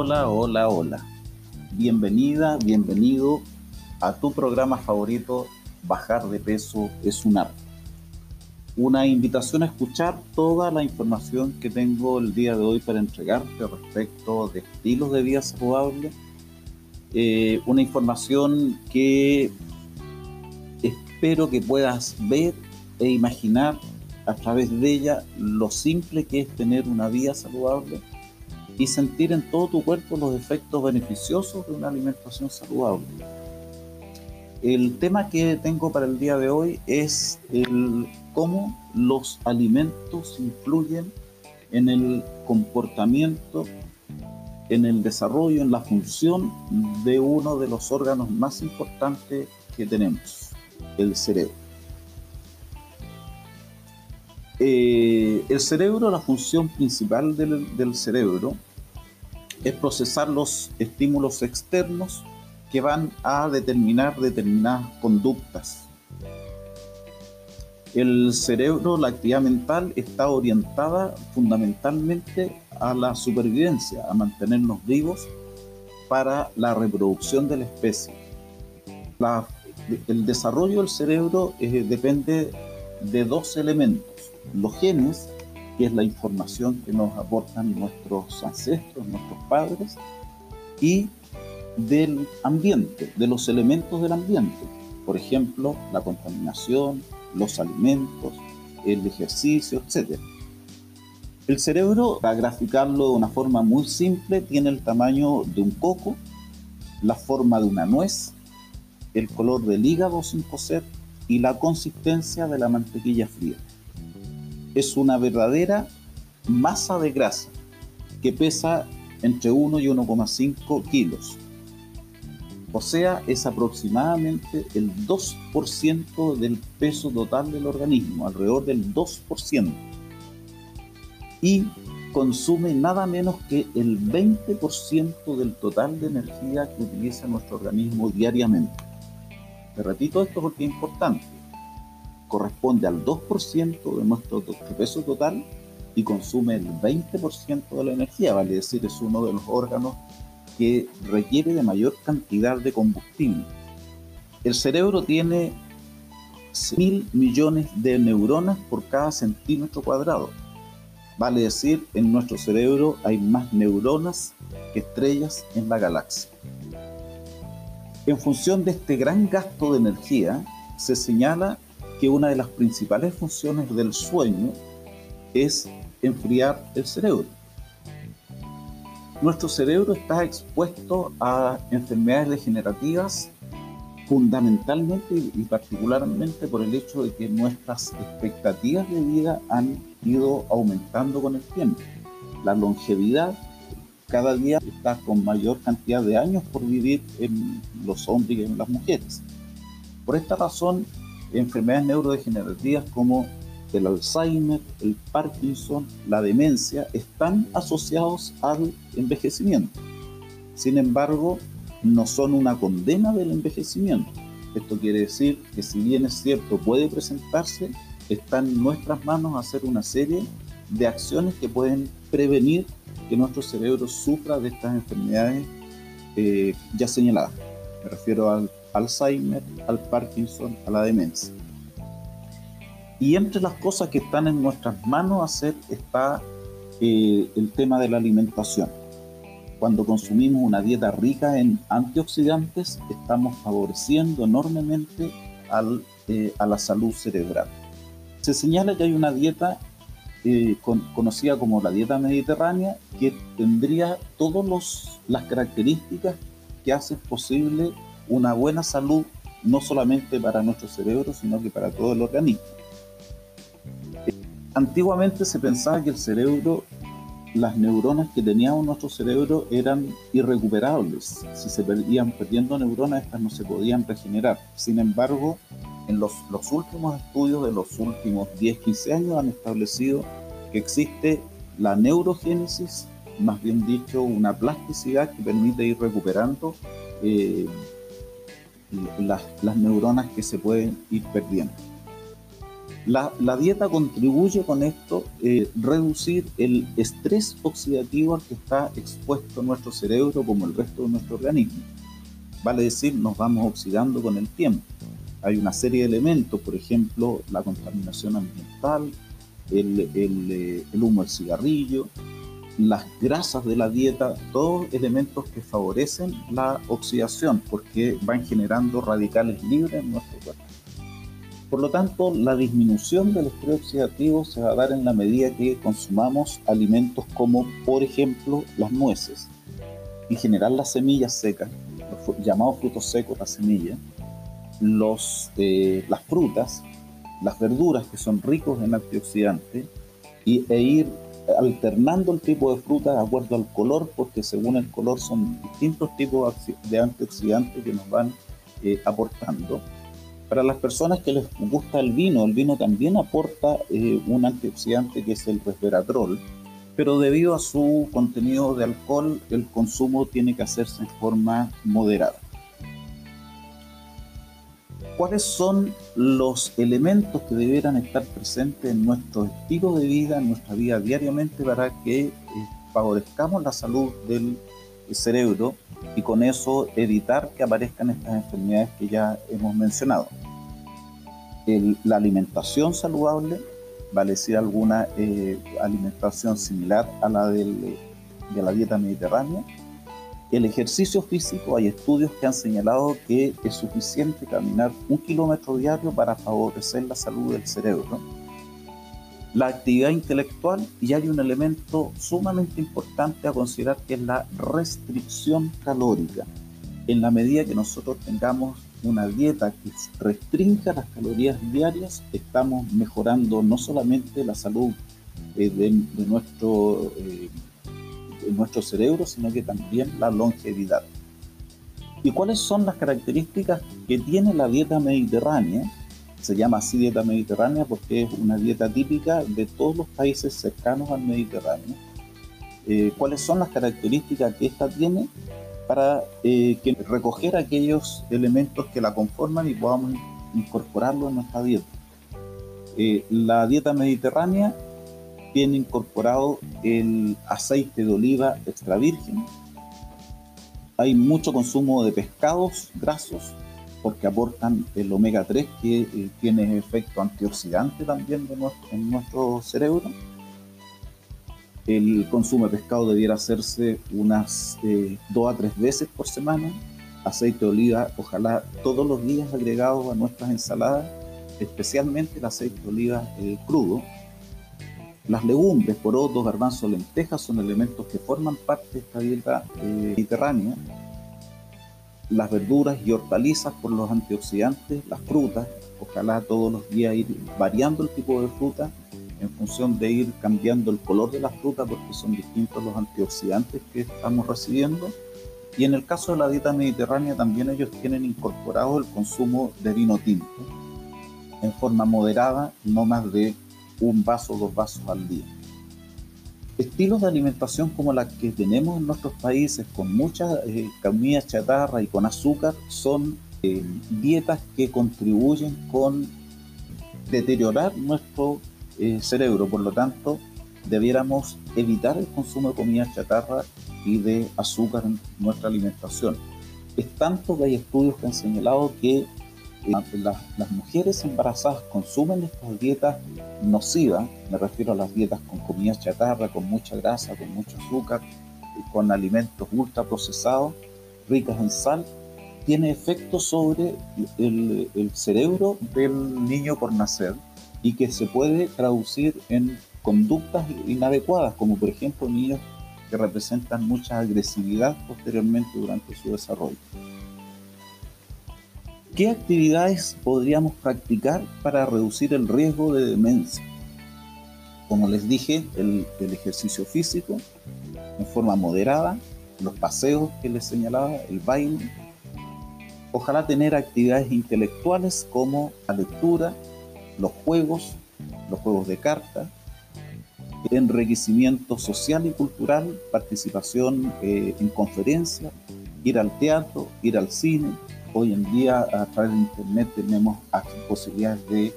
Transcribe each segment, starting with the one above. Hola, hola, hola. Bienvenida, bienvenido a tu programa favorito, Bajar de Peso es un Arte. Una invitación a escuchar toda la información que tengo el día de hoy para entregarte respecto de estilos de vida saludable. Una información que espero que puedas ver e imaginar a través de ella lo simple que es tener una vida saludable y sentir en todo tu cuerpo los efectos beneficiosos de una alimentación saludable. El tema que tengo para el día de hoy es cómo los alimentos influyen en el comportamiento, en el desarrollo, en la función de uno de los órganos más importantes que tenemos, el cerebro. El cerebro, la función principal del cerebro es procesar los estímulos externos que van a determinar determinadas conductas. El cerebro, la actividad mental, está orientada fundamentalmente a la supervivencia, a mantenernos vivos para la reproducción de la especie. El desarrollo del cerebro depende de dos elementos: los genes, que es la información que nos aportan nuestros ancestros, nuestros padres, y del ambiente, de los elementos del ambiente, por ejemplo, la contaminación, los alimentos, el ejercicio, etc. El cerebro, para graficarlo de una forma muy simple, tiene el tamaño de un coco, la forma de una nuez, el color del hígado sin cocer y la consistencia de la mantequilla fría. Es una verdadera masa de grasa que pesa entre 1 y 1,5 kilos. O sea, es aproximadamente el 2% del peso total del organismo, alrededor del 2%. Y consume nada menos que el 20% del total de energía que utiliza nuestro organismo diariamente. Te repito esto porque es importante. Corresponde al 2% de nuestro peso total y consume el 20% de la energía, vale decir, es uno de los órganos que requiere de mayor cantidad de combustible. El cerebro tiene 1.000 millones de neuronas por cada centímetro cuadrado, vale decir, en nuestro cerebro hay más neuronas que estrellas en la galaxia. En función de este gran gasto de energía, se señala que una de las principales funciones del sueño es enfriar el cerebro. Nuestro cerebro está expuesto a enfermedades degenerativas fundamentalmente y particularmente por el hecho de que nuestras expectativas de vida han ido aumentando con el tiempo. La longevidad cada día está con mayor cantidad de años por vivir en los hombres y en las mujeres. Por esta razón, enfermedades neurodegenerativas como el Alzheimer, el Parkinson, la demencia, están asociados al envejecimiento. Sin embargo, no son una condena del envejecimiento. Esto quiere decir que, si bien es cierto, puede presentarse, está en nuestras manos hacer una serie de acciones que pueden prevenir que nuestro cerebro sufra de estas enfermedades ya señaladas. Me refiero al Alzheimer, al Parkinson, a la demencia. Y entre las cosas que están en nuestras manos hacer está el tema de la alimentación. Cuando consumimos una dieta rica en antioxidantes, estamos favoreciendo enormemente a la salud cerebral. Se señala que hay una dieta conocida como la dieta mediterránea, que tendría todas las características que hacen posible una buena salud, no solamente para nuestro cerebro, sino que para todo el organismo. Antiguamente se pensaba que el cerebro, las neuronas que teníamos en nuestro cerebro, eran irrecuperables. Si se iban perdiendo neuronas, estas no se podían regenerar. Sin embargo, en los últimos estudios de los últimos 10-15 años han establecido que existe la neurogénesis, más bien dicho, una plasticidad que permite ir recuperando las neuronas que se pueden ir perdiendo. La dieta contribuye con esto, reducir el estrés oxidativo al que está expuesto nuestro cerebro como el resto de nuestro organismo. Vale decir, nos vamos oxidando con el tiempo. Hay una serie de elementos, por ejemplo, la contaminación ambiental, el humo del cigarrillo, las grasas de la dieta, todos elementos que favorecen la oxidación porque van generando radicales libres en nuestro cuerpo. Por lo tanto, la disminución del estrés oxidativo se va a dar en la medida que consumamos alimentos como, por ejemplo, las nueces, en general las semillas secas, los llamados frutos secos, las semillas, las frutas, las verduras que son ricos en antioxidantes, e ir alternando el tipo de fruta de acuerdo al color, porque según el color son distintos tipos de antioxidantes que nos van aportando. Para las personas que les gusta el vino también aporta un antioxidante que es el resveratrol, pero debido a su contenido de alcohol, el consumo tiene que hacerse en forma moderada. ¿Cuáles son los elementos que debieran estar presentes en nuestro estilo de vida, en nuestra vida diariamente, para que favorezcamos la salud del cerebro y con eso evitar que aparezcan estas enfermedades que ya hemos mencionado? La alimentación saludable, vale decir alguna alimentación similar a la de la dieta mediterránea. El ejercicio físico, hay estudios que han señalado que es suficiente caminar 1 kilómetro diario para favorecer la salud del cerebro. La actividad intelectual, y hay un elemento sumamente importante a considerar que es la restricción calórica. En la medida que nosotros tengamos una dieta que restrinja las calorías diarias, estamos mejorando no solamente la salud de nuestro cerebro, sino que también la longevidad. ¿Y cuáles son las características que tiene la dieta mediterránea? Se llama así dieta mediterránea porque es una dieta típica de todos los países cercanos al Mediterráneo. ¿Cuáles son las características que esta tiene para recoger aquellos elementos que la conforman y podamos incorporarlo en nuestra dieta? La dieta mediterránea tiene incorporado el aceite de oliva extra virgen. Hay mucho consumo de pescados grasos porque aportan el omega 3 que tiene efecto antioxidante también en nuestro cerebro. El consumo de pescado debiera hacerse unas 2 a 3 veces por semana. Aceite de oliva, ojalá todos los días agregados a nuestras ensaladas, especialmente el aceite de oliva crudo. Las legumbres, porotos, garbanzos, lentejas son elementos que forman parte de esta dieta mediterránea. Las verduras y hortalizas por los antioxidantes, las frutas, ojalá todos los días ir variando el tipo de fruta en función de ir cambiando el color de la fruta porque son distintos los antioxidantes que estamos recibiendo. Y en el caso de la dieta mediterránea también ellos tienen incorporado el consumo de vino tinto en forma moderada, no más de 1 vaso, 2 vasos al día. Estilos de alimentación como la que tenemos en nuestros países, con muchas comidas chatarra y con azúcar, son dietas que contribuyen con deteriorar nuestro cerebro. Por lo tanto, debiéramos evitar el consumo de comida chatarra y de azúcar en nuestra alimentación. Es tanto que hay estudios que han señalado que las mujeres embarazadas consumen estas dietas nocivas, me refiero a las dietas con comida chatarra, con mucha grasa, con mucho azúcar, con alimentos ultra procesados, ricas en sal, tiene efectos sobre el cerebro del niño por nacer y que se puede traducir en conductas inadecuadas, como por ejemplo niños que representan mucha agresividad posteriormente durante su desarrollo. ¿Qué actividades podríamos practicar para reducir el riesgo de demencia? Como les dije, el ejercicio físico en forma moderada, los paseos que les señalaba, el baile. Ojalá tener actividades intelectuales como la lectura, los juegos de cartas, enriquecimiento social y cultural, participación en conferencias, ir al teatro, ir al cine. Hoy en día a través de internet tenemos posibilidades de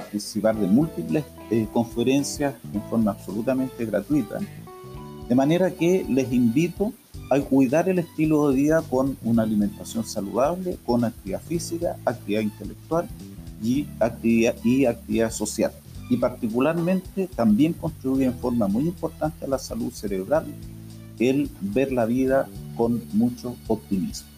participar de múltiples conferencias en forma absolutamente gratuita. De manera que les invito a cuidar el estilo de vida con una alimentación saludable, con actividad física, actividad intelectual y actividad social. Y particularmente también contribuye en forma muy importante a la salud cerebral el ver la vida con mucho optimismo.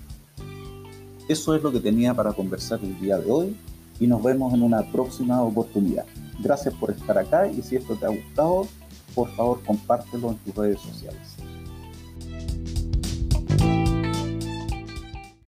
Eso es lo que tenía para conversar el día de hoy y nos vemos en una próxima oportunidad. Gracias por estar acá y si esto te ha gustado, por favor compártelo en tus redes sociales.